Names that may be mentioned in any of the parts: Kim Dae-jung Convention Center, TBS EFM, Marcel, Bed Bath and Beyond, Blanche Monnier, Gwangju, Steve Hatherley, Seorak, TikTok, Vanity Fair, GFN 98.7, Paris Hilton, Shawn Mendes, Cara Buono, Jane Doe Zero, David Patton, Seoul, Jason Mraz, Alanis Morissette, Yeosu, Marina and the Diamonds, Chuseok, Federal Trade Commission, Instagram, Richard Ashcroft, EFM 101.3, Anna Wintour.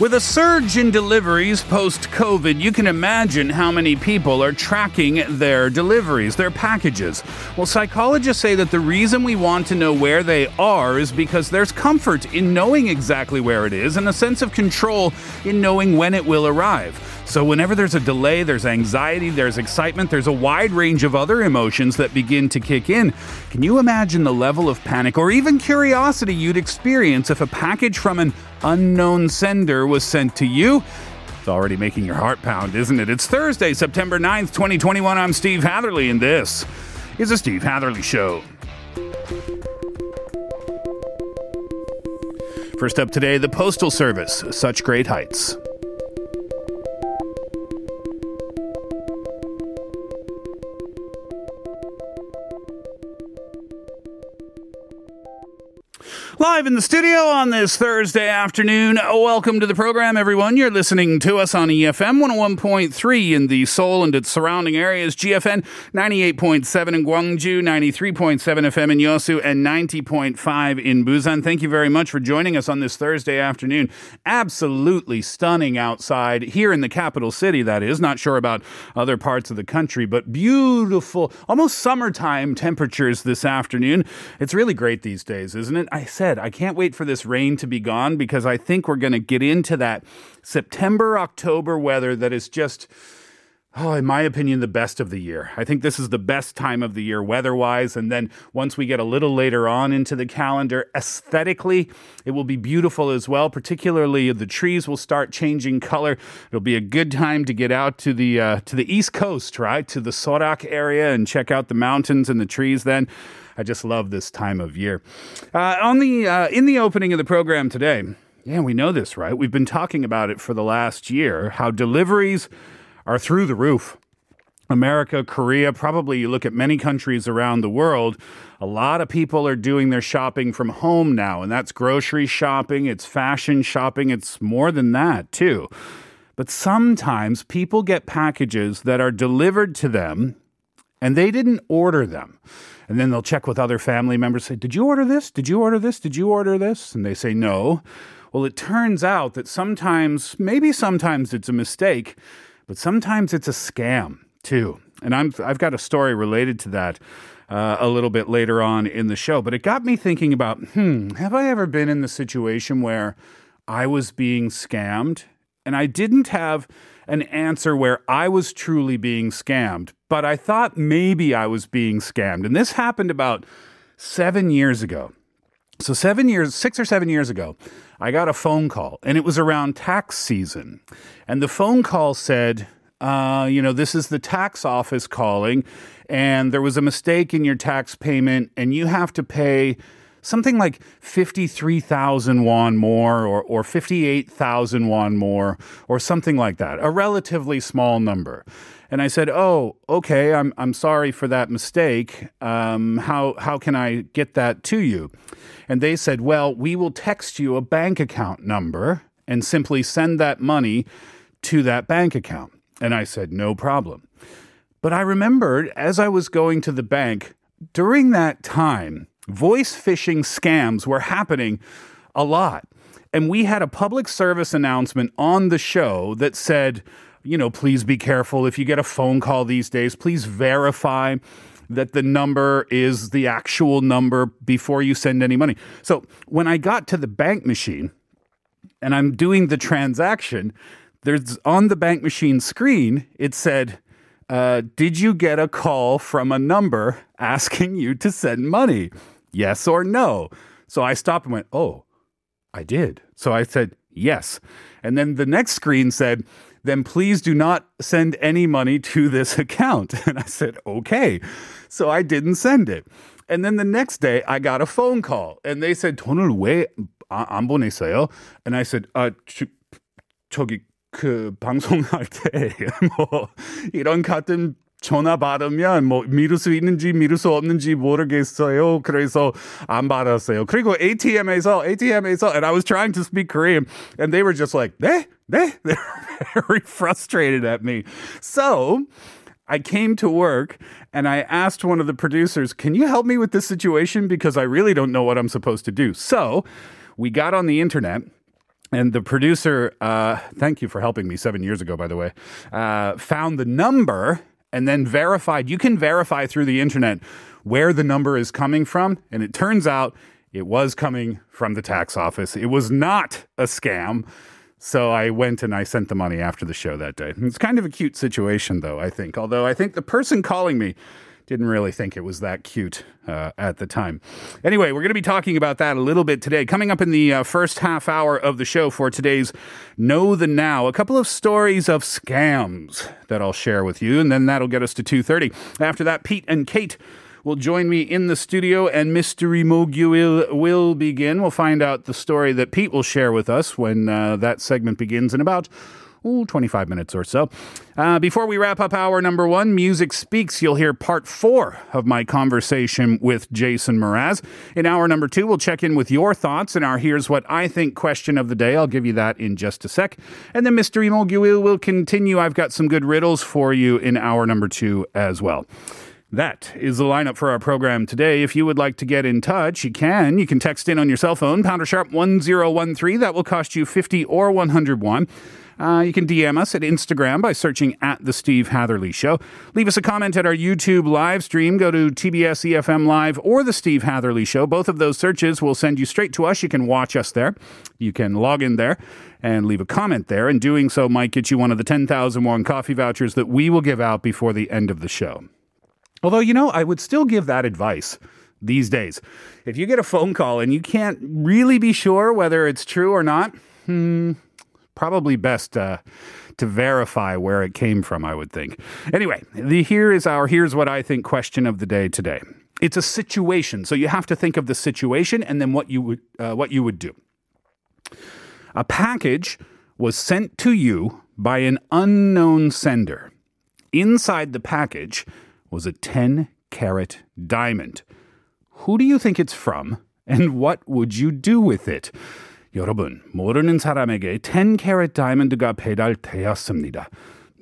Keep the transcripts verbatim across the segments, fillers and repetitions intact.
With a surge in deliveries post-COVID, you can imagine how many people are tracking their deliveries, their packages. Well, psychologists say that the reason we want to know where they are is because there's comfort in knowing exactly where it is and a sense of control in knowing when it will arrive. So whenever there's a delay, there's anxiety, there's excitement, there's a wide range of other emotions that begin to kick in. Can you imagine the level of panic or even curiosity you'd experience if a package from an unknown sender was sent to you? It's already making your heart pound, isn't it? It's Thursday, September ninth, twenty twenty-one. I'm Steve Hatherley, and this is the Steve Hatherley Show. First up today, the Postal Service, such great heights. Live in the studio on this Thursday afternoon. Welcome to the program, everyone. You're listening to us on E F M one oh one point three in the Seoul and its surrounding areas, G F N ninety-eight point seven in Gwangju, ninety-three point seven F M in Yeosu, and ninety point five in Busan. Thank you very much for joining us on this Thursday afternoon. Absolutely stunning outside here in the capital city, that is. Not sure about other parts of the country, but beautiful, almost summertime temperatures this afternoon. It's really great these days, isn't it? I said I can't wait for this rain to be gone because I think we're going to get into that September, October weather that is just, oh, in my opinion, the best of the year. I think this is the best time of the year weather-wise. And then once we get a little later on into the calendar, aesthetically, it will be beautiful as well. Particularly the trees will start changing color. It'll be a good time to get out to the uh, to the East Coast, right? To the Seorak area and check out the mountains and the trees then. I just love this time of year. Uh, on the uh, in the opening of the program today, yeah, we know this, right? We've been talking about it for the last year, how deliveries are through the roof. America, Korea, probably you look at many countries around the world, a lot of people are doing their shopping from home now, and that's grocery shopping, it's fashion shopping, it's more than that, too. But sometimes people get packages that are delivered to them, and they didn't order them. And then they'll check with other family members, say, did you order this? Did you order this? Did you order this? And they say, no. Well, it turns out that sometimes, maybe sometimes it's a mistake, but sometimes it's a scam too. And I'm, I've got a story related to that uh, a little bit later on in the show. But it got me thinking about, hmm, have I ever been in the situation where I was being scammed and I didn't have an answer where I was truly being scammed, but I thought maybe I was being scammed. And this happened about seven years ago. So seven years, six or seven years ago, I got a phone call, and it was around tax season. And the phone call said, uh, you know, this is the tax office calling, and there was a mistake in your tax payment, and you have to pay something like fifty-three thousand won more or, or fifty-eight thousand won more or something like that, a relatively small number. And I said, oh, okay, I'm I'm sorry for that mistake. Um, how how can I get that to you? And they said, well, we will text you a bank account number and simply send that money to that bank account. And I said, no problem. But I remembered as I was going to the bank, during that time, voice phishing scams were happening a lot. And we had a public service announcement on the show that said, you know, please be careful if you get a phone call these days. Please verify that the number is the actual number before you send any money. So when I got to the bank machine and I'm doing the transaction, there's on the bank machine screen, it said, uh, did you get a call from a number asking you to send money? Yes or no? So I stopped and went, oh, I did. So I said, yes. And then the next screen said, then please do not send any money to this account. And I said, okay. So I didn't send it. And then the next day, I got a phone call. And they said, 돈을 왜 안 보내세요? And I said, uh, 저, 저기 그 방송할 때 뭐 이런 같은 전화 받으면 뭐 미룰 수 있는지 미룰 수 없는지 모르겠어요. 그래서 안 받았어요. 그리고 에이티엠에서, 에이티엠에서, and I was trying to speak Korean, and they were just like, 네? They, they're very frustrated at me. So I came to work and I asked one of the producers, can you help me with this situation? Because I really don't know what I'm supposed to do. So we got on the internet And the producer, uh, thank you for helping me seven years ago, by the way, uh, found the number and then verified. You can verify through the internet where the number is coming from. And it turns out it was coming from the tax office. It was not a scam. So I went and I sent the money after the show that day. It's kind of a cute situation, though, I think. Although I think the person calling me didn't really think it was that cute uh, at the time. Anyway, we're going to be talking about that a little bit today. Coming up in the uh, first half hour of the show for today's Know the Now, a couple of stories of scams that I'll share with you, and then that'll get us to two thirty. After that, Pete and Kate will join me in the studio, and Mystery Mogu will, will begin. We'll find out the story that Pete will share with us when uh, that segment begins in about Ooh, twenty-five minutes or so. Uh, before we wrap up hour number one, Music Speaks, you'll hear part four of my conversation with Jason Mraz. In hour number two, we'll check in with your thoughts in our Here's What I Think question of the day. I'll give you that in just a sec. And then Mystery Mogu will continue. I've got some good riddles for you in hour number two as well. That is the lineup for our program today. If you would like to get in touch, you can. You can text in on your cell phone, pounder sharp one zero one three. That will cost you fifty or one hundred one. Uh, you can D M us at Instagram by searching at The Steve Hatherley Show. Leave us a comment at our YouTube live stream. Go to T B S E F M Live or The Steve Hatherley Show. Both of those searches will send you straight to us. You can watch us there. You can log in there and leave a comment there. And doing so might get you one of the ten thousand won coffee vouchers that we will give out before the end of the show. Although, you know, I would still give that advice these days. If you get a phone call and you can't really be sure whether it's true or not, hmm... probably best uh, to verify where it came from, I would think. Anyway, the here is our Here's What I Think question of the day today. It's a situation, so you have to think of the situation and then what you would uh, what you would do. A package was sent to you by an unknown sender. Inside the package was a ten-carat diamond. Who do you think it's from, and what would you do with it? 여러분, 모르는 사람에게 ten carat 다이아몬드가 배달되었습니다.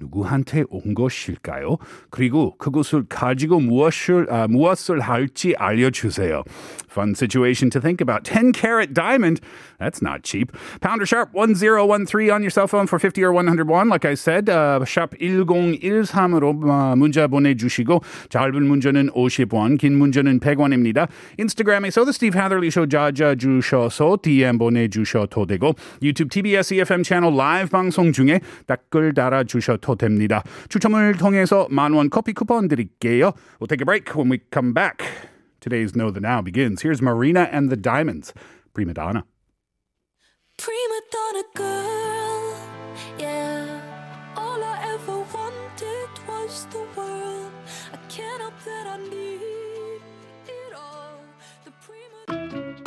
누구한테 온 것일까요? 그리고 그것을 가지고 무엇을, 아, 무엇을 할지 알려주세요. Fun situation to think about. ten carat diamond, that's not cheap. Pounder sharp one zero one three on your cell phone for fifty or one hundred one. Like I said, uh, sharp ten thirteen으로 uh, 문자 보내주시고 짧은 문자는 오십 원, 긴 문자는 백 원입니다. 인스타그램에서 The Steve Hatherley Show 찾아주셔서 D M 보내주셔도 되고 유튜브 T B S E F M 채널 라이브 방송 중에 댓글 달아주셔도 됩니다. 추첨을 통해서 만원 커피 쿠폰 드릴게요. We'll take a break when we come back. Today's Know the Now begins. Here's Marina and the Diamonds. Prima Donna. Prima Donna girl, yeah. All I ever wanted was the world. I can't help that I need it all. The prima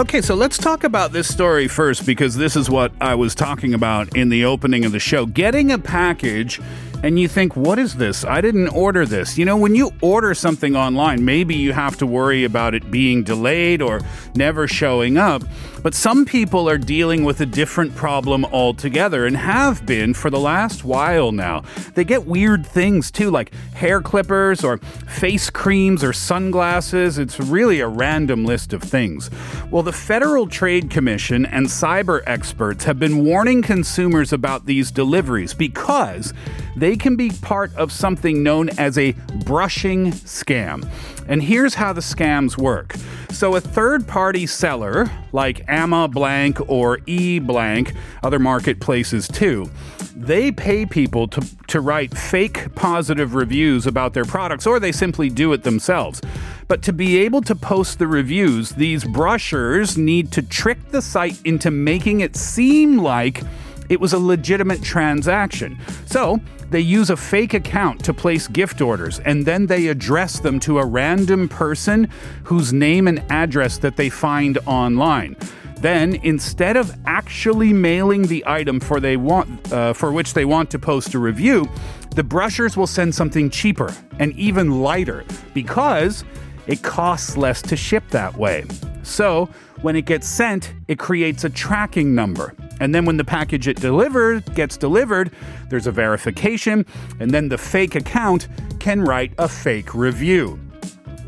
Okay, so let's talk about this story first, because this is what I was talking about in the opening of the show. Getting a package and you think, what is this? I didn't order this. You know, when you order something online, maybe you have to worry about it being delayed or never showing up. But some people are dealing with a different problem altogether and have been for the last while now. They get weird things too, like hair clippers or face creams or sunglasses. It's really a random list of things. Well, the Federal Trade Commission and cyber experts have been warning consumers about these deliveries because they can be part of something known as a brushing scam. And here's how the scams work. So a third-party seller, like Ama Blank or E Blank, other marketplaces too, they pay people to, to write fake positive reviews about their products, or they simply do it themselves. But to be able to post the reviews, these brushers need to trick the site into making it seem like it was a legitimate transaction. So they use a fake account to place gift orders, and then they address them to a random person whose name and address that they find online. Then, instead of actually mailing the item for they want uh, for which they want to post a review, the brushers will send something cheaper and even lighter because it costs less to ship that way. So when it gets sent, it creates a tracking number. And then when the package it delivered gets delivered, there's a verification, and then the fake account can write a fake review.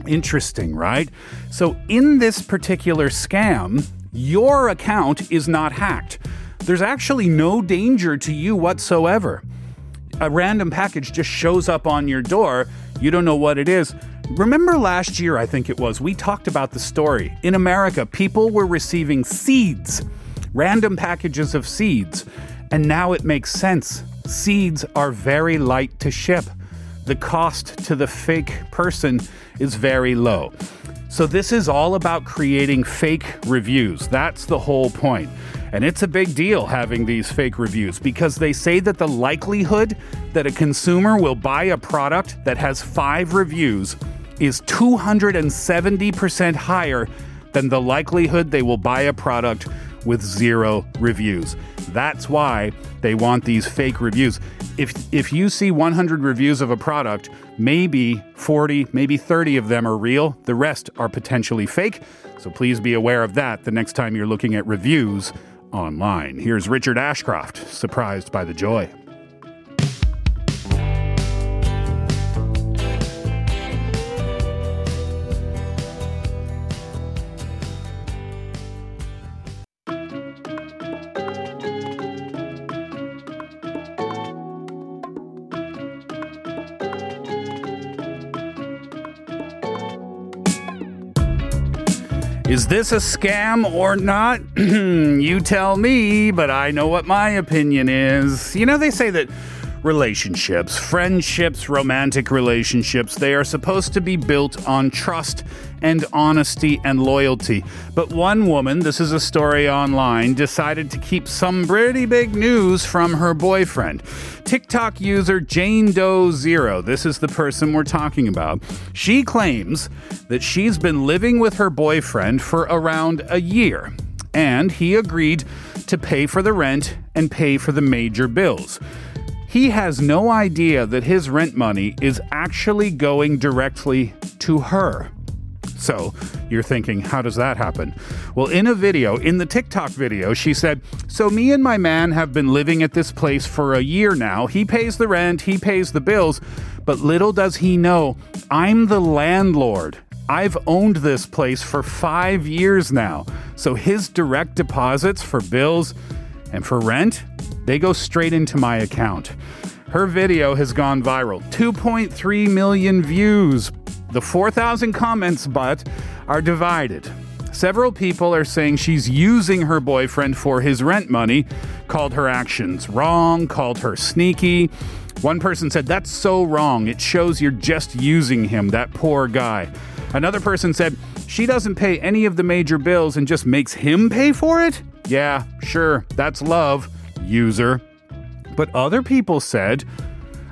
Interesting, right? So in this particular scam, your account is not hacked. There's actually no danger to you whatsoever. A random package just shows up on your door. You don't know what it is. Remember last year, I think it was, we talked about the story. In America, people were receiving seeds, random packages of seeds. And now it makes sense. Seeds are very light to ship. The cost to the fake person is very low. So this is all about creating fake reviews. That's the whole point. And it's a big deal having these fake reviews because they say that the likelihood that a consumer will buy a product that has five reviews is two hundred seventy percent higher than the likelihood they will buy a product with zero reviews. That's why they want these fake reviews. If if you see one hundred reviews of a product, maybe forty, maybe thirty of them are real. The rest are potentially fake. So please be aware of that the next time you're looking at reviews online. Here's Richard Ashcroft, surprised by the joy. Is this a scam or not? You tell me, but I know what my opinion is. You know, they say that relationships, friendships, romantic relationships, they are supposed to be built on trust and honesty and loyalty. But one woman, this is a story online, decided to keep some pretty big news from her boyfriend. TikTok user Jane Doe Zero, this is the person we're talking about, she claims that she's been living with her boyfriend for around a year, and he agreed to pay for the rent and pay for the major bills. He has no idea that his rent money is actually going directly to her. So you're thinking, how does that happen? Well, in a video, in the TikTok video, she said, so me and my man have been living at this place for a year now. He pays the rent, he pays the bills, but little does he know, I'm the landlord. I've owned this place for five years now. So his direct deposits for bills and for rent, they go straight into my account. Her video has gone viral. two point three million views. The four thousand comments, but, are divided. Several people are saying she's using her boyfriend for his rent money, called her actions wrong, called her sneaky. One person said, that's so wrong. It shows you're just using him, that poor guy. Another person said, she doesn't pay any of the major bills and just makes him pay for it? Yeah, sure, that's love. User. But other people said,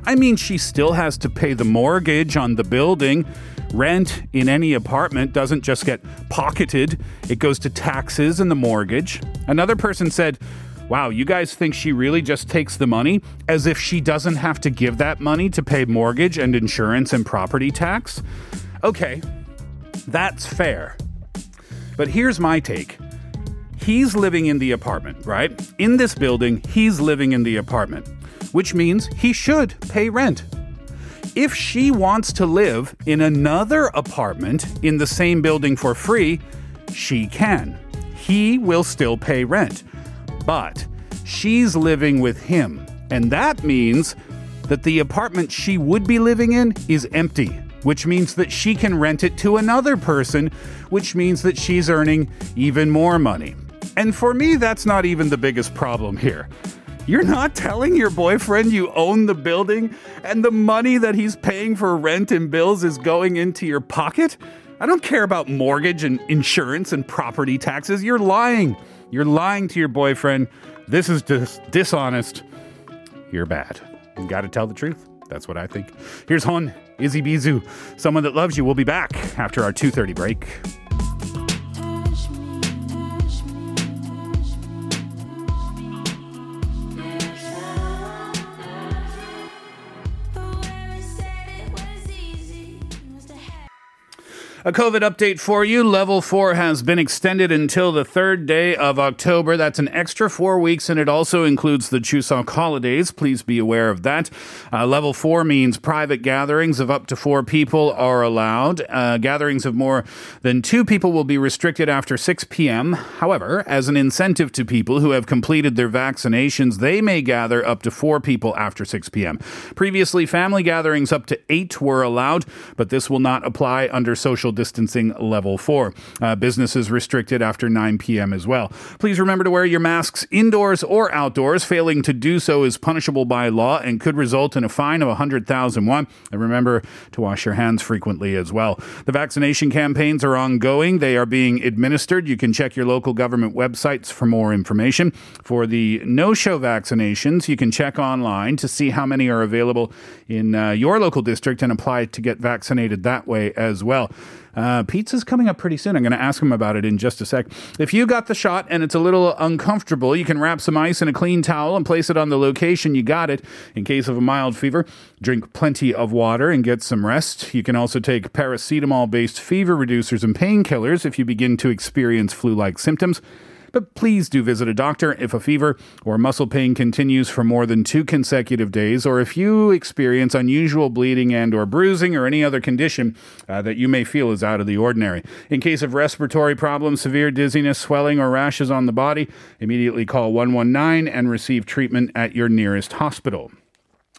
I mean, she still has to pay the mortgage on the building. Rent in any apartment doesn't just get pocketed. It goes to taxes and the mortgage. Another person said, wow, you guys think she really just takes the money as if she doesn't have to give that money to pay mortgage and insurance and property tax? Okay, that's fair. But here's my take. He's living in the apartment, right? In this building, he's living in the apartment, which means he should pay rent. If she wants to live in another apartment in the same building for free, she can. He will still pay rent. But she's living with him, and that means that the apartment she would be living in is empty, which means that she can rent it to another person, which means that she's earning even more money. And for me, that's not even the biggest problem here. You're not telling your boyfriend you own the building and the money that he's paying for rent and bills is going into your pocket? I don't care about mortgage and insurance and property taxes. You're lying. You're lying to your boyfriend. This is dis- dishonest. You're bad. You got to tell the truth. That's what I think. Here's Hon Izibizu, Someone That Loves You. We'll be back after our two thirty break. A COVID update for you. Level four has been extended until the third day of October. That's an extra four weeks, and it also includes the Chuseok holidays. Please be aware of that. Uh, level four means private gatherings of up to four people are allowed. Uh, gatherings of more than two people will be restricted after six p.m. However, as an incentive to people who have completed their vaccinations, they may gather up to four people after six p.m. Previously, family gatherings up to eight were allowed, but this will not apply under social distancing level four. Uh, businesses restricted after nine p.m. as well. Please remember to wear your masks indoors or outdoors. Failing to do so is punishable by law and could result in a fine of one hundred thousand won. And remember to wash your hands frequently as well. The vaccination campaigns are ongoing. They are being administered. You can check your local government websites for more information. For the no-show vaccinations, you can check online to see how many are available in uh, your local district and apply to get vaccinated that way as well. Uh, pizza's coming up pretty soon. I'm going to ask him about it in just a sec. If you got the shot and it's a little uncomfortable, you can wrap some ice in a clean towel and place it on the location you got it. In case of a mild fever, drink plenty of water and get some rest. You can also take paracetamol-based fever reducers and painkillers if you begin to experience flu-like symptoms. But please do visit a doctor if a fever or muscle pain continues for more than two consecutive days, or if you experience unusual bleeding and or bruising or any other condition uh, that you may feel is out of the ordinary. In case of respiratory problems, severe dizziness, swelling, or rashes on the body, immediately call one one nine and receive treatment at your nearest hospital.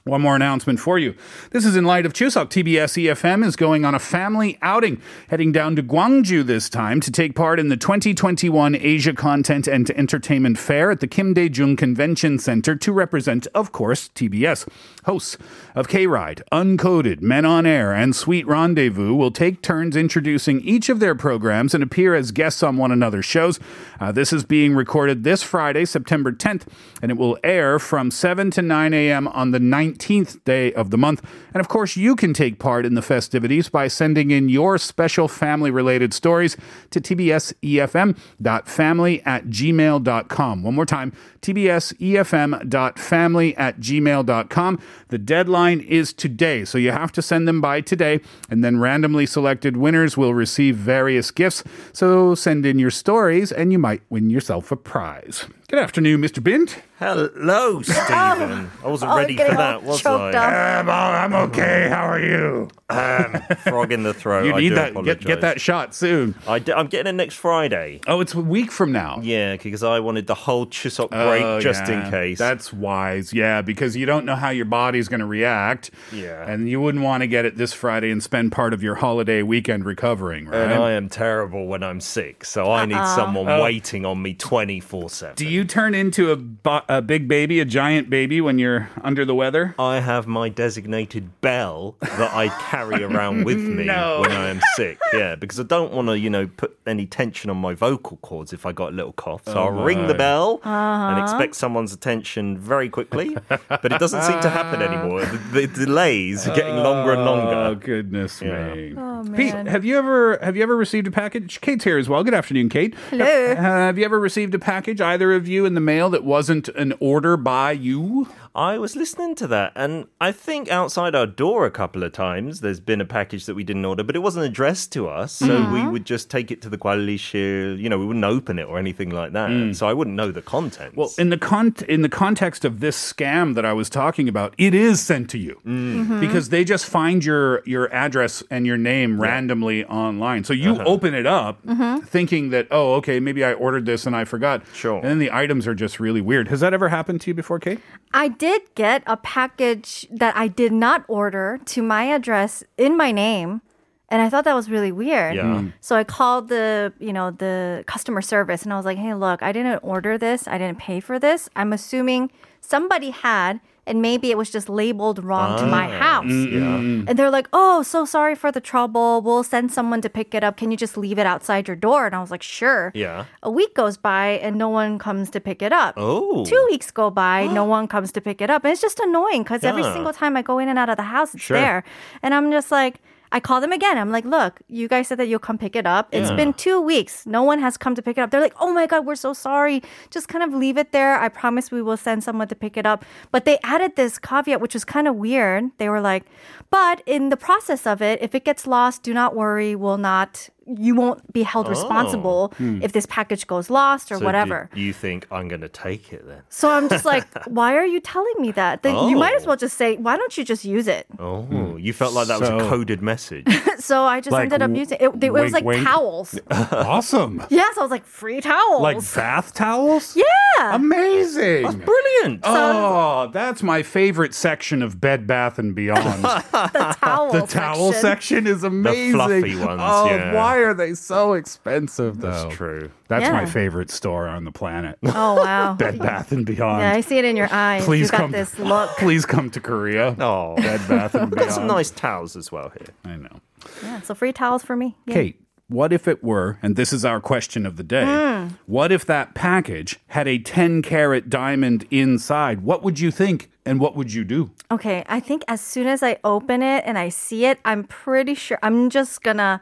One more announcement for you. This is in light of Chuseok. T B S E F M is going on a family outing, heading down to Gwangju this time to take part in the twenty twenty-one Asia Content and Entertainment Fair at the Kim Dae-jung Convention Center to represent, of course, T B S. Hosts of K-Ride, Uncoded, Men on Air, and Sweet Rendezvous will take turns introducing each of their programs and appear as guests on one another's shows. Uh, this is being recorded this Friday, September tenth, and it will air from seven to nine a.m. on the ninth. nineteenth day of the month. And of course, you can take part in the festivities by sending in your special family-related stories to tbsefm dot family at gmail dot com. One more time, tbsefm dot family at gmail dot com. The deadline is today, so you have to send them by today, and then randomly selected winners will receive various gifts. So send in your stories, and you might win yourself a prize. Good afternoon, Mister Bint. Hello, Stephen. I wasn't oh, ready for that, was I? Um, I'm okay. How are you? Um, frog in the throat. You need I do that. Apologize. Get, get that shot soon. I do, I'm getting it next Friday. Oh, it's a week from now. Yeah, because I wanted the whole Chuseok break oh, just yeah. in case. That's wise. Yeah, because you don't know how your body's going to react. Yeah. And you wouldn't want to get it this Friday and spend part of your holiday weekend recovering, right? And I am terrible when I'm sick, so I need uh-uh. someone oh. waiting on me twenty-four seven. Do you turn into a... Bo- A big baby, a giant baby when you're under the weather? I have my designated bell that I carry around with me no. when I am sick. Yeah, because I don't want to, you know, put any tension on my vocal cords if I got a little cough. So oh I'll my. ring the bell uh-huh. and expect someone's attention very quickly. But it doesn't seem to happen anymore. The, the delays are getting longer and longer. Oh, goodness yeah. me. Oh, man. Pete, have you ever have you ever received a package? Kate's here as well. Good afternoon, Kate. Hello. Have, have you ever received a package, either of you, in the mail that wasn't an order by you? I was listening to that, and I think outside our door a couple of times there's been a package that we didn't order, but it wasn't addressed to us, so mm-hmm. we would just take it to the Gwalishi, you know, we wouldn't open it or anything like that, mm. so I wouldn't know the contents. Well, in the con- in the context of this scam that I was talking about, it is sent to you, mm. mm-hmm. because they just find your, your address and your name yeah. randomly online, so you uh-huh. open it up mm-hmm. thinking that, oh, okay, maybe I ordered this and I forgot, sure. and then the items are just really weird. Has that ever happened to you before, Kate? I did get a package that I did not order to my address in my name. And I thought that was really weird. Yeah. Mm. So I called the, you know, the customer service and I was like, hey, look, I didn't order this. I didn't pay for this. I'm assuming somebody had, and maybe it was just labeled wrong ah, to my house. Yeah. And they're like, oh, so sorry for the trouble. We'll send someone to pick it up. Can you just leave it outside your door? And I was like, sure. Yeah. A week goes by and no one comes to pick it up. Oh. Two weeks go by, no one comes to pick it up. And it's just annoying because yeah. every single time I go in and out of the house, it's sure. there. And I'm just like, I called them again. I'm like, look, you guys said that you'll come pick it up. It's yeah. been two weeks. No one has come to pick it up. They're like, oh my God, we're so sorry. Just kind of leave it there. I promise we will send someone to pick it up. But they added this caveat, which was kind of weird. They were like, but in the process of it, if it gets lost, do not worry. We'll not... you won't be held oh. responsible hmm. if this package goes lost or so whatever. You think I'm going to take it then? So I'm just like, why are you telling me that? Then oh. you might as well just say, why don't you just use it? Oh, mm. you felt like that so, was a coded message. So I just like, ended up using it. It, it wink, was like wink. towels. Awesome. Yes, yeah, so I was like, free towels. Like bath towels? Yeah. Amazing. That's brilliant. So, oh, that's my favorite section of Bed Bath and Beyond. The towel the section. The towel section is amazing. The fluffy ones, oh, yeah. Why are they so expensive, though? That's true. That's yeah. my favorite store on the planet. Oh, wow. Bed, Bath, and Beyond. Yeah, I see it in your eyes. Please you come, got this look. Please come to Korea. Oh, Bed, Bath, and Beyond. Got some nice towels as well here. I know. Yeah, so free towels for me. Yeah. Kate, what if it were, and this is our question of the day, mm. what if that package had a ten-carat diamond inside? What would you think? And what would you do? Okay, I think as soon as I open it and I see it, I'm pretty sure I'm just going to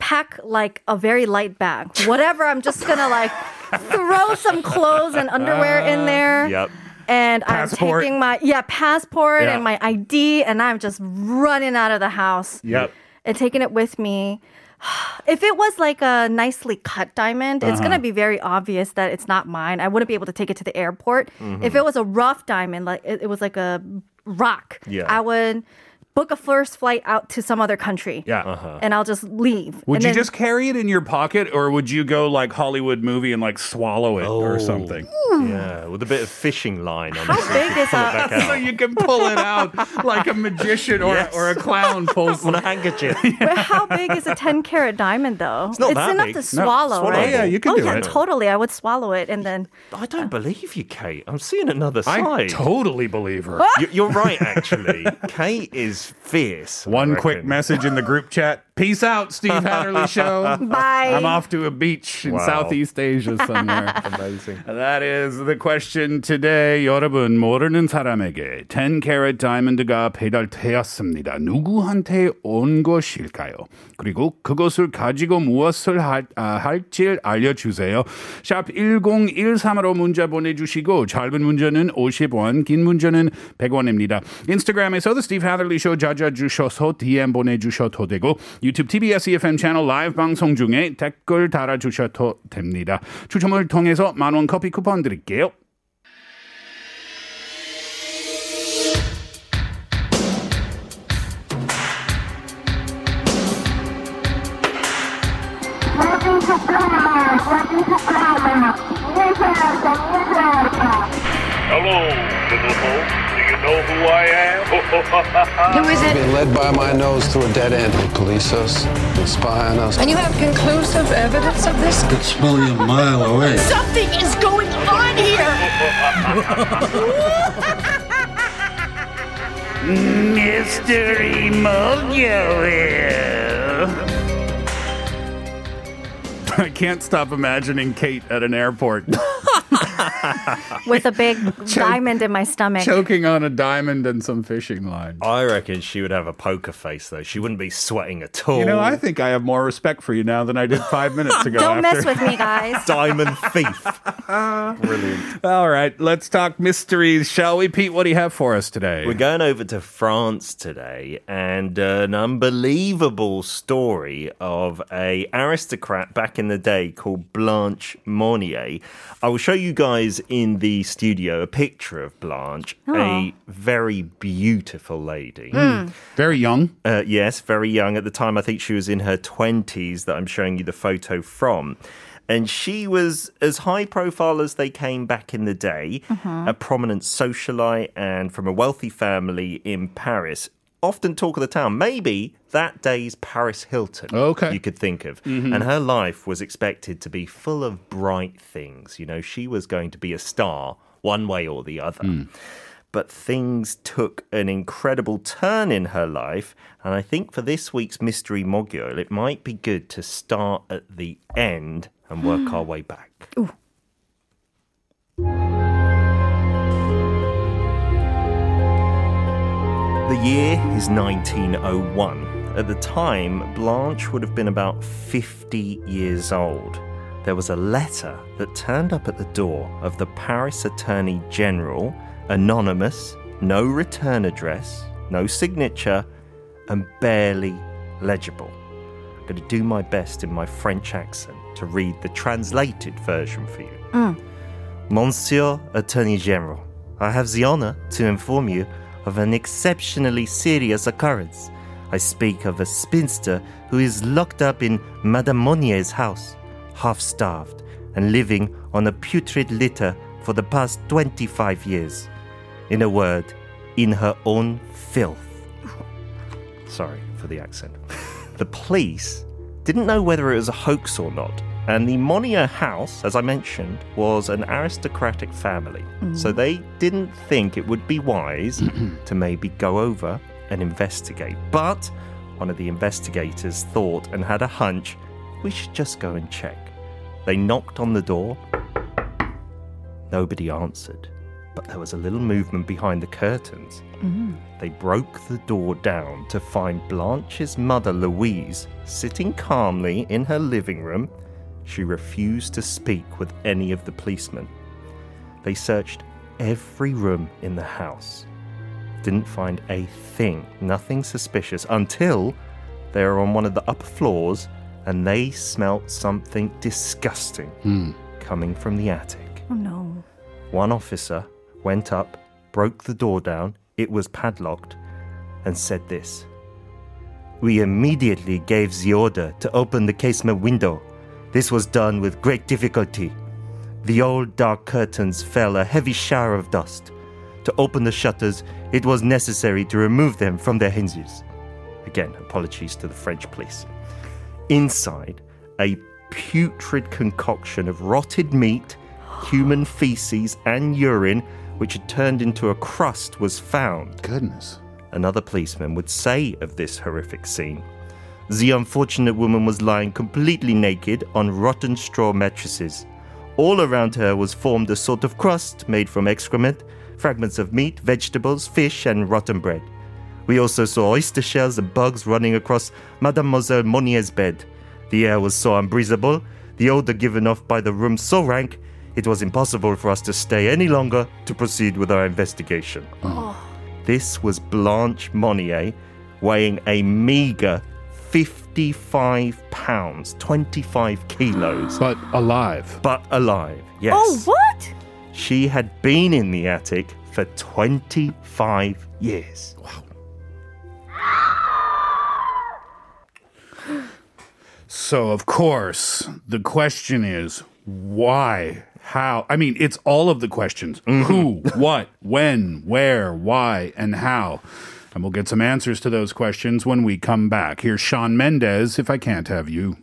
pack like a very light bag. Whatever, I'm just going to like throw some clothes and underwear uh, in there. Yep. And passport. I'm taking my yeah, passport yeah. and my I D and I'm just running out of the house. Yep. And taking it with me. If it was like a nicely cut diamond, uh-huh. it's going to be very obvious that it's not mine. I wouldn't be able to take it to the airport. Mm-hmm. If it was a rough diamond, like it, it was like a rock, yeah. I would book a first flight out to some other country. Yeah. Uh-huh. And I'll just leave. Would and you then, just carry it in your pocket or would you go like Hollywood movie and like swallow it oh, or something? Yeah, with a bit of fishing line on it. How big is that? So you can pull it out like a magician or, yes. or a clown pulls on a handkerchief. But how big is a ten-carat diamond though? It's not it's that enough big. to swallow, no, right? Oh, yeah, you can oh, do yeah, it. Totally. I would swallow it and then... I don't uh, believe you, Kate. I'm seeing another side. I totally believe her. You, you're right, actually. Kate is fierce. One quick message in the group chat. Peace out, Steve Hatherley Show. Bye. I'm off to a beach in wow. Southeast Asia somewhere. Amazing. That is the question today. 여러분, 모르는 사람에게 ten-carat 다이아몬드가 배달되었습니다. 누구한테 온 것일까요? 그리고 그것을 가지고 무엇을 할, 아, 할지 알려주세요. 샵 one zero one three 으로 문자 보내주시고 짧은 문자는 fifty won, 긴 문자는 one hundred won입니다. 인스타그램에서 The Steve Hatherley Show 찾아주셔서 디엠 보내주셔도 되고 유튜브 티비에스 이에프엠 채널 라이브 방송 중에 댓글 달아주셔도 됩니다. 추첨을 통해서 만원 커피 쿠폰 드릴게요. Hello. Do you know who I am? Who is it? Being led by my nose to a dead end. They police us, they spy on us. And you have conclusive evidence of this? I could smell you a mile away. Something is going on here! Mister Emojo. I can't stop imagining Kate at an airport. With a big Ch- diamond in my stomach. Choking on a diamond and some fishing line. I reckon she would have a poker face, though. She wouldn't be sweating at all. You know, I think I have more respect for you now than I did five minutes ago. Don't after. mess with me, guys. Diamond thief. Brilliant. All right, let's talk mysteries, shall we? Pete, what do you have for us today? We're going over to France today, and an unbelievable story of an aristocrat back in the day called Blanche Monnier. I will show you guys in the studio a picture of Blanche, oh. a very beautiful lady. Mm. Very young. Uh, yes, very young. At the time, I think she was in her twenties that I'm showing you the photo from. And she was as high profile as they came back in the day, mm-hmm. a prominent socialite and from a wealthy family in Paris. Often talk of the town, maybe that day's Paris Hilton, okay. you could think of. Mm-hmm. And her life was expected to be full of bright things. You know, she was going to be a star one way or the other. Mm. But things took an incredible turn in her life. And I think for this week's Mystery Mogul, it might be good to start at the end and work our way back. Ooh. The year is nineteen oh one, At the time, Blanche would have been about fifty years old. There was a letter that turned up at the door of the Paris Attorney General, anonymous, no return address, no signature, and barely legible. I'm going to do my best in my French accent to read the translated version for you. Mm. Monsieur Attorney General, I have the honor to inform you of an exceptionally serious occurrence. I speak of a spinster who is locked up in Madame Monnier's house, half-starved and living on a putrid litter for the past twenty-five years. In a word, in her own filth. Sorry for the accent. The police didn't know whether it was a hoax or not, and the Monnier house, as I mentioned, was an aristocratic family, mm. so they didn't think it would be wise to maybe go over and investigate. But one of the investigators thought and had a hunch, we should just go and check. They knocked on the door. Nobody answered, but there was a little movement behind the curtains. Mm. They broke the door down to find Blanche's mother, Louise, sitting calmly in her living room. She refused to speak with any of the policemen. They searched every room in the house. Didn't find a thing, nothing suspicious, until they were on one of the upper floors and they smelt something disgusting mm. coming from the attic. Oh no. One officer went up, broke the door down, it was padlocked, and said this. We immediately gave the order to open the casement window. This was done with great difficulty. The old dark curtains fell a heavy shower of dust. To open the shutters, it was necessary to remove them from their hinges. Again, apologies to the French police. Inside, a putrid concoction of rotted meat, human feces and urine, which had turned into a crust, was found. Goodness. Another policeman would say of this horrific scene, the unfortunate woman was lying completely naked on rotten straw mattresses. All around her was formed a sort of crust made from excrement, fragments of meat, vegetables, fish and rotten bread. We also saw oyster shells and bugs running across Mademoiselle Monnier's bed. The air was so unbreathable, the odor given off by the room so rank, it was impossible for us to stay any longer to proceed with our investigation. Oh. This was Blanche Monnier, weighing a meager fifty-five pounds, twenty-five kilos. But alive. But alive, yes. Oh, what? She had been in the attic for twenty-five years. Wow. So, of course, the question is, why? How? I mean, it's all of the questions. Mm-hmm. Who, what, when, where, why, and how. And we'll get some answers to those questions when we come back. Here's Shawn Mendes, If I Can't Have You.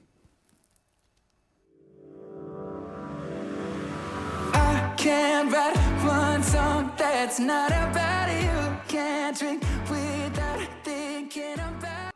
I can't write one song that's not about you. Can't drink without thinking about.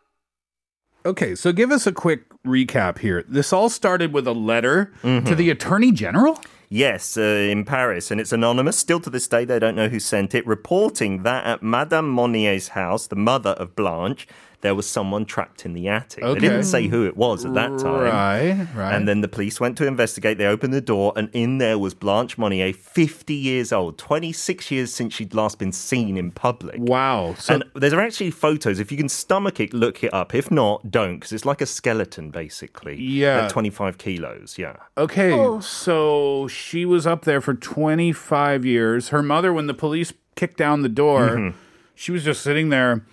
Okay, so give us a quick recap here. This all started with a letter mm-hmm. to the Attorney General? Yes, uh, in Paris, and it's anonymous. Still to this day, they don't know who sent it, reporting that at Madame Monnier's house, the mother of Blanche, there was someone trapped in the attic. Okay. They didn't say who it was at that time. Right, right. And then the police went to investigate. They opened the door, and in there was Blanche Monnier, fifty years old, twenty-six years since she'd last been seen in public. Wow. So- and there's actually photos. If you can stomach it, look it up. If not, don't, because it's like a skeleton, basically. Yeah. At twenty-five kilos, yeah. Okay, oh. So she was up there for twenty-five years. Her mother, when the police kicked down the door, mm-hmm. she was just sitting there,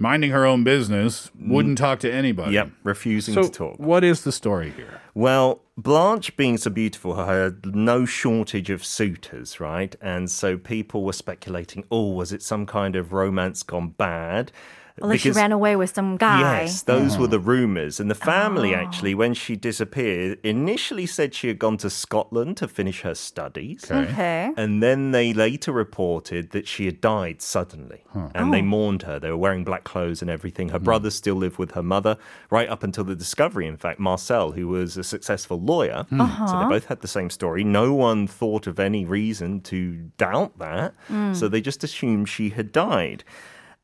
minding her own business, wouldn't talk to anybody. Yep, refusing so to talk. So what is the story here? Well, Blanche, being so beautiful, had no shortage of suitors, right? And so people were speculating, oh, was it some kind of romance gone bad? Unless because, she ran away with some guy. Yes, those yeah. were the rumours. And the family, oh. actually, when she disappeared, initially said she had gone to Scotland to finish her studies. Okay. okay. And then they later reported that she had died suddenly. Huh. And oh. they mourned her. They were wearing black clothes and everything. Her mm. brother still lived with her mother, right up until the discovery, in fact. Marcel, who was a successful lawyer. Mm. Uh-huh. So they both had the same story. No one thought of any reason to doubt that. Mm. So they just assumed she had died.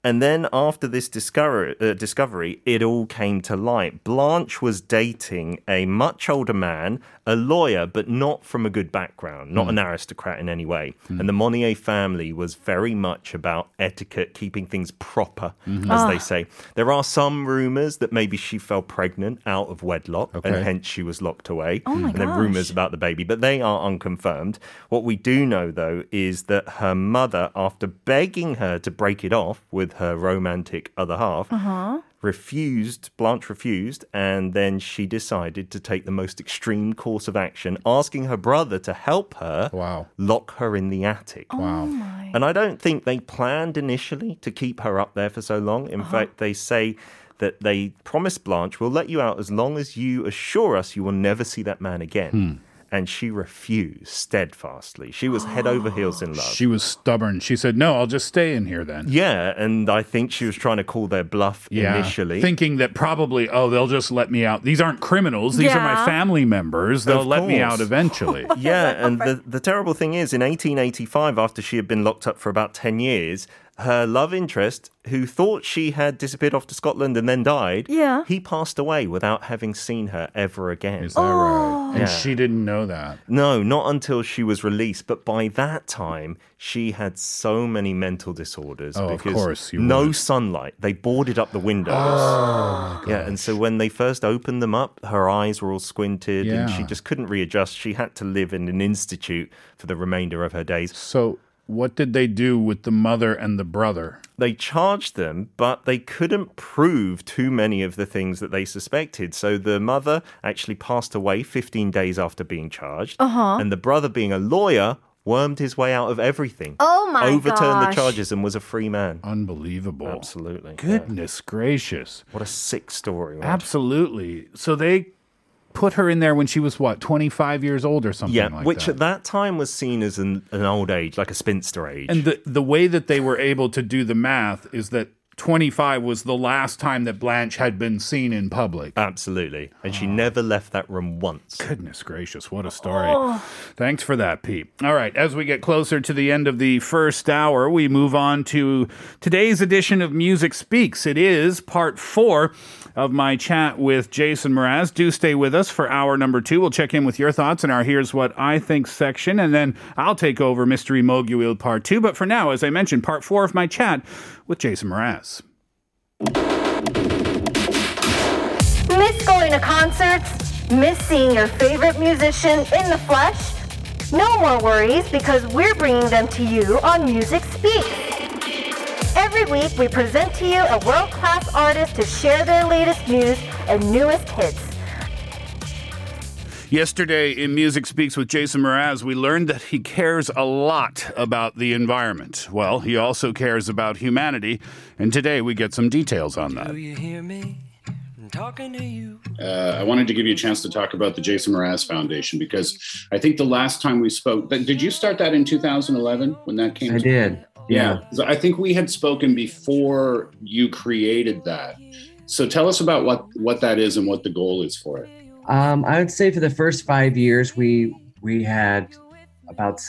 And then after this discover, uh, discovery, it all came to light. Blanche was dating a much older man, a lawyer, but not from a good background, not mm. an aristocrat in any way. Mm. And the Monnier family was very much about etiquette, keeping things proper, mm-hmm. as ah. they say. There are some rumours that maybe she fell pregnant out of wedlock, okay. and hence she was locked away. Oh my and gosh. There are rumours about the baby, but they are unconfirmed. What we do know, though, is that her mother, after begging her to break it off with her romantic other half, uh-huh. refused, Blanche refused, and then she decided to take the most extreme course of action, asking her brother to help her wow. lock her in the attic. Oh wow. my. And I don't think they planned initially to keep her up there for so long. In uh-huh. fact, they say that they promised Blanche, we'll let you out as long as you assure us you will never see that man again. Hmm. And she refused steadfastly. She was head over heels in love. She was stubborn. She said, no, I'll just stay in here then. Yeah, and I think she was trying to call their bluff yeah, initially. Thinking that probably, oh, they'll just let me out. These aren't criminals. These yeah. are my family members. They'll let me out eventually. Yeah, and the, the terrible thing is, in eighteen eighty-five, after she had been locked up for about ten years... her love interest, who thought she had disappeared off to Scotland and then died, yeah. he passed away without having seen her ever again. Is that oh. right? And yeah. she didn't know that. No, not until she was released. But by that time, she had so many mental disorders. Oh, because of course you no would. Sunlight. They boarded up the windows. Oh, yeah, gosh. And so when they first opened them up, her eyes were all squinted, yeah. and she just couldn't readjust. She had to live in an institute for the remainder of her days. So what did they do with the mother and the brother? They charged them, but they couldn't prove too many of the things that they suspected. So the mother actually passed away fifteen days after being charged. Uh-huh. And the brother, being a lawyer, wormed his way out of everything. Oh, my gosh. Overturned the charges and was a free man. Unbelievable. Absolutely. Goodness yeah. gracious. What a sick story. Right? Absolutely. So they put her in there when she was, what, twenty-five years old or something yeah, like that? Yeah, which at that time was seen as an, an old age, like a spinster age. And the, the way that they were able to do the math is that twenty-five was the last time that Blanche had been seen in public. Absolutely. And oh. she never left that room once. Goodness gracious, what a story. Oh. Thanks for that, Pete. All right, as we get closer to the end of the first hour, we move on to today's edition of Music Speaks. It is part four of my chat with Jason Mraz. Do stay with us for hour number two. We'll check in with your thoughts in our Here's What I Think section, and then I'll take over Mystery Mogul part two. But for now, as I mentioned, part four of my chat with Jason Mraz. Miss going to concerts? Miss seeing your favorite musician in the flesh? No more worries, because we're bringing them to you on Music Speaks. Every week, we present to you a world-class artist to share their latest news and newest hits. Yesterday in Music Speaks with Jason Mraz, we learned that he cares a lot about the environment. Well, he also cares about humanity, and today we get some details on that. Do you hear me? I'm talking to you. Uh, I wanted to give you a chance to talk about the Jason Mraz Foundation, because I think the last time we spoke, but did you start that in two thousand eleven when that came? I to- did. Yeah, I think we had spoken before you created that. So tell us about what, what that is and what the goal is for it. Um, I would say for the first five years, we we had about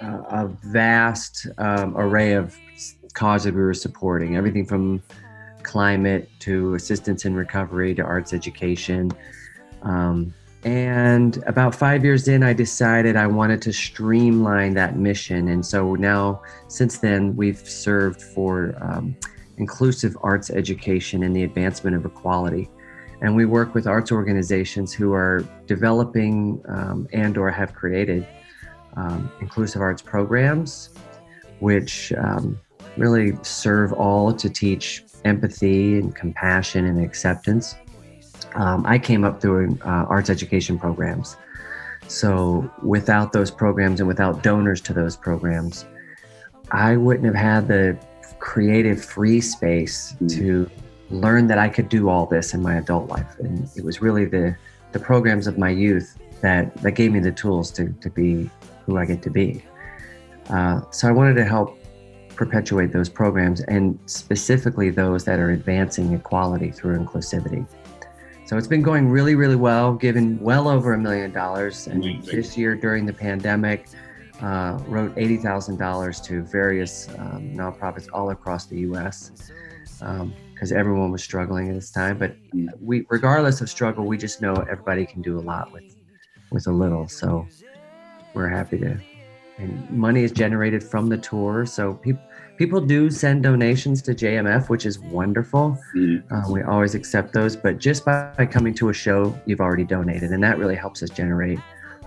uh, a vast um, array of causes we were supporting, everything from climate to assistance in recovery to arts education. Um, and about five years in, I decided I wanted to streamline that mission. And so now, since then, we've served for um, inclusive arts education and the advancement of equality. And we work with arts organizations who are developing um, and or have created um, inclusive arts programs, which um, really serve all to teach empathy and compassion and acceptance. Um, I came up through uh, arts education programs. So without those programs and without donors to those programs, I wouldn't have had the creative free space mm. to learn that I could do all this in my adult life. And it was really the, the programs of my youth that, that gave me the tools to, to be who I get to be. Uh, so I wanted to help perpetuate those programs, and specifically those that are advancing equality through inclusivity. So it's been going really, really well, given well over a million dollars. And this year during the pandemic, uh, wrote eighty thousand dollars to various um, nonprofits all across the U S because um, everyone was struggling at this time. But we, regardless of struggle, we just know everybody can do a lot with with a little. So we're happy to. And money is generated from the tour. So people people do send donations to J M F, which is wonderful. Mm-hmm. Uh, we always accept those. But just by, by coming to a show, you've already donated. And that really helps us generate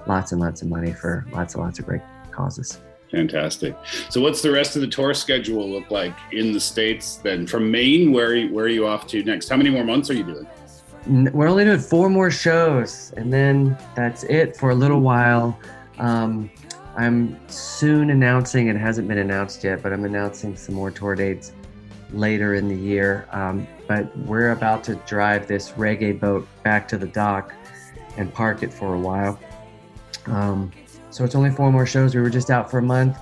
lots and lots of money for lots and lots of great causes. Fantastic. So what's the rest of the tour schedule look like in the States then? From Maine, where are you, where are you off to next? How many more months are you doing? We're only doing four more shows, and then that's it for a little while. Um, I'm soon announcing, it hasn't been announced yet, but I'm announcing some more tour dates later in the year. Um, but we're about to drive this reggae boat back to the dock and park it for a while. Um, so it's only four more shows. We were just out for a month,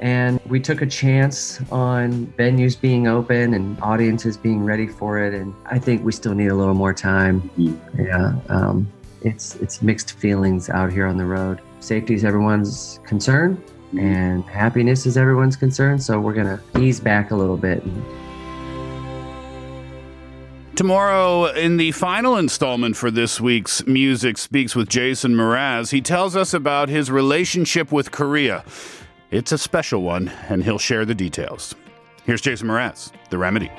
and we took a chance on venues being open and audiences being ready for it. And I think we still need a little more time. Yeah, um, it's it's mixed feelings out here on the road. Safety is everyone's concern, and happiness is everyone's concern. So we're gonna ease back a little bit. And tomorrow, in the final installment for this week's Music Speaks with Jason Mraz, he tells us about his relationship with Korea. It's a special one, and he'll share the details. Here's Jason Mraz, The Remedy.